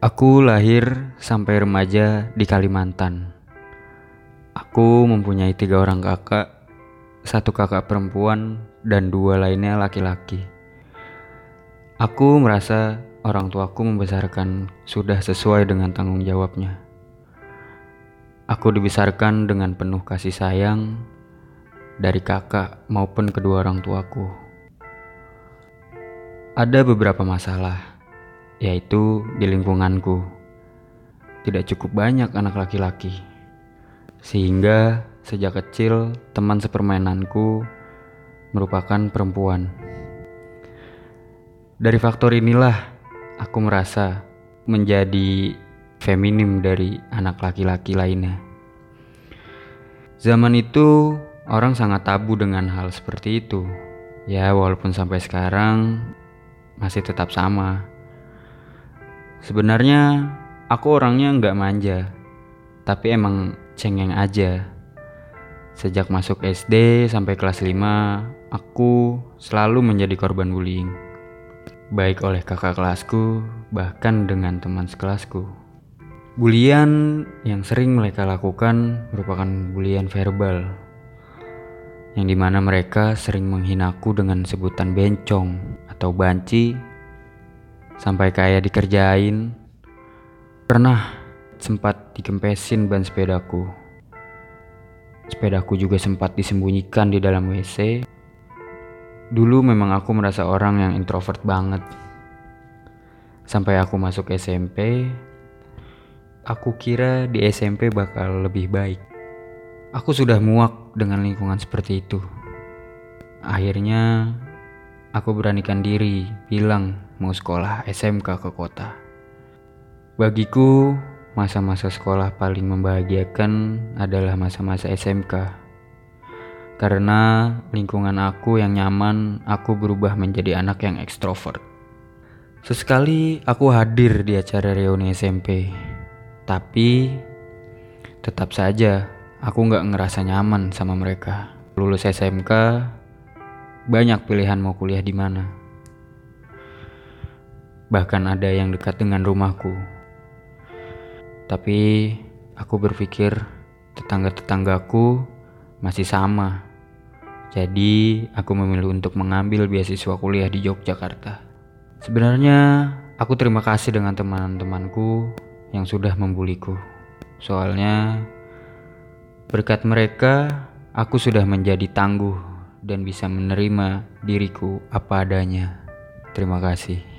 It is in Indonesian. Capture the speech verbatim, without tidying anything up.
Aku lahir sampai remaja di Kalimantan. Aku mempunyai tiga orang kakak, satu kakak perempuan dan dua lainnya laki-laki. Aku merasa orang tuaku membesarkan sudah sesuai dengan tanggung jawabnya. Aku dibesarkan dengan penuh kasih sayang dari kakak maupun kedua orang tuaku. Ada beberapa masalah, yaitu di lingkunganku tidak cukup banyak anak laki-laki, sehingga sejak kecil teman sepermainanku merupakan perempuan. Dari faktor inilah aku merasa menjadi feminim dari anak laki-laki lainnya. Zaman itu orang sangat tabu dengan hal seperti itu. Ya, walaupun sampai sekarang masih tetap sama. Sebenarnya aku orangnya gak manja, tapi emang cengeng aja. Sejak masuk S D sampai kelas lima, aku selalu menjadi korban bullying, baik oleh kakak kelasku, bahkan dengan teman sekelasku. Bulian yang sering mereka lakukan merupakan bulian verbal, yang dimana mereka sering menghinaku dengan sebutan bencong atau banci, sampai kayak dikerjain. Pernah sempat dikempesin ban sepedaku. Sepedaku juga sempat disembunyikan di dalam W C. Dulu memang aku merasa orang yang introvert banget. Sampai aku masuk S M P, aku kira di S M P bakal lebih baik. Aku sudah muak dengan lingkungan seperti itu. Akhirnya aku beranikan diri bilang mau sekolah S M K ke kota. Bagiku, masa-masa sekolah paling membahagiakan adalah masa-masa S M K. Karena lingkungan aku yang nyaman, aku berubah menjadi anak yang ekstrovert. Sesekali aku hadir di acara reuni S M P, tapi tetap saja aku gak ngerasa nyaman sama mereka. Lulus S M K, banyak pilihan mau kuliah di mana. Bahkan ada yang dekat dengan rumahku. Tapi aku berpikir tetangga-tetanggaku masih sama. Jadi aku memilih untuk mengambil beasiswa kuliah di Yogyakarta. Sebenarnya aku terima kasih dengan teman-temanku yang sudah membuliku. Soalnya berkat mereka aku sudah menjadi tangguh dan bisa menerima diriku apa adanya. Terima kasih.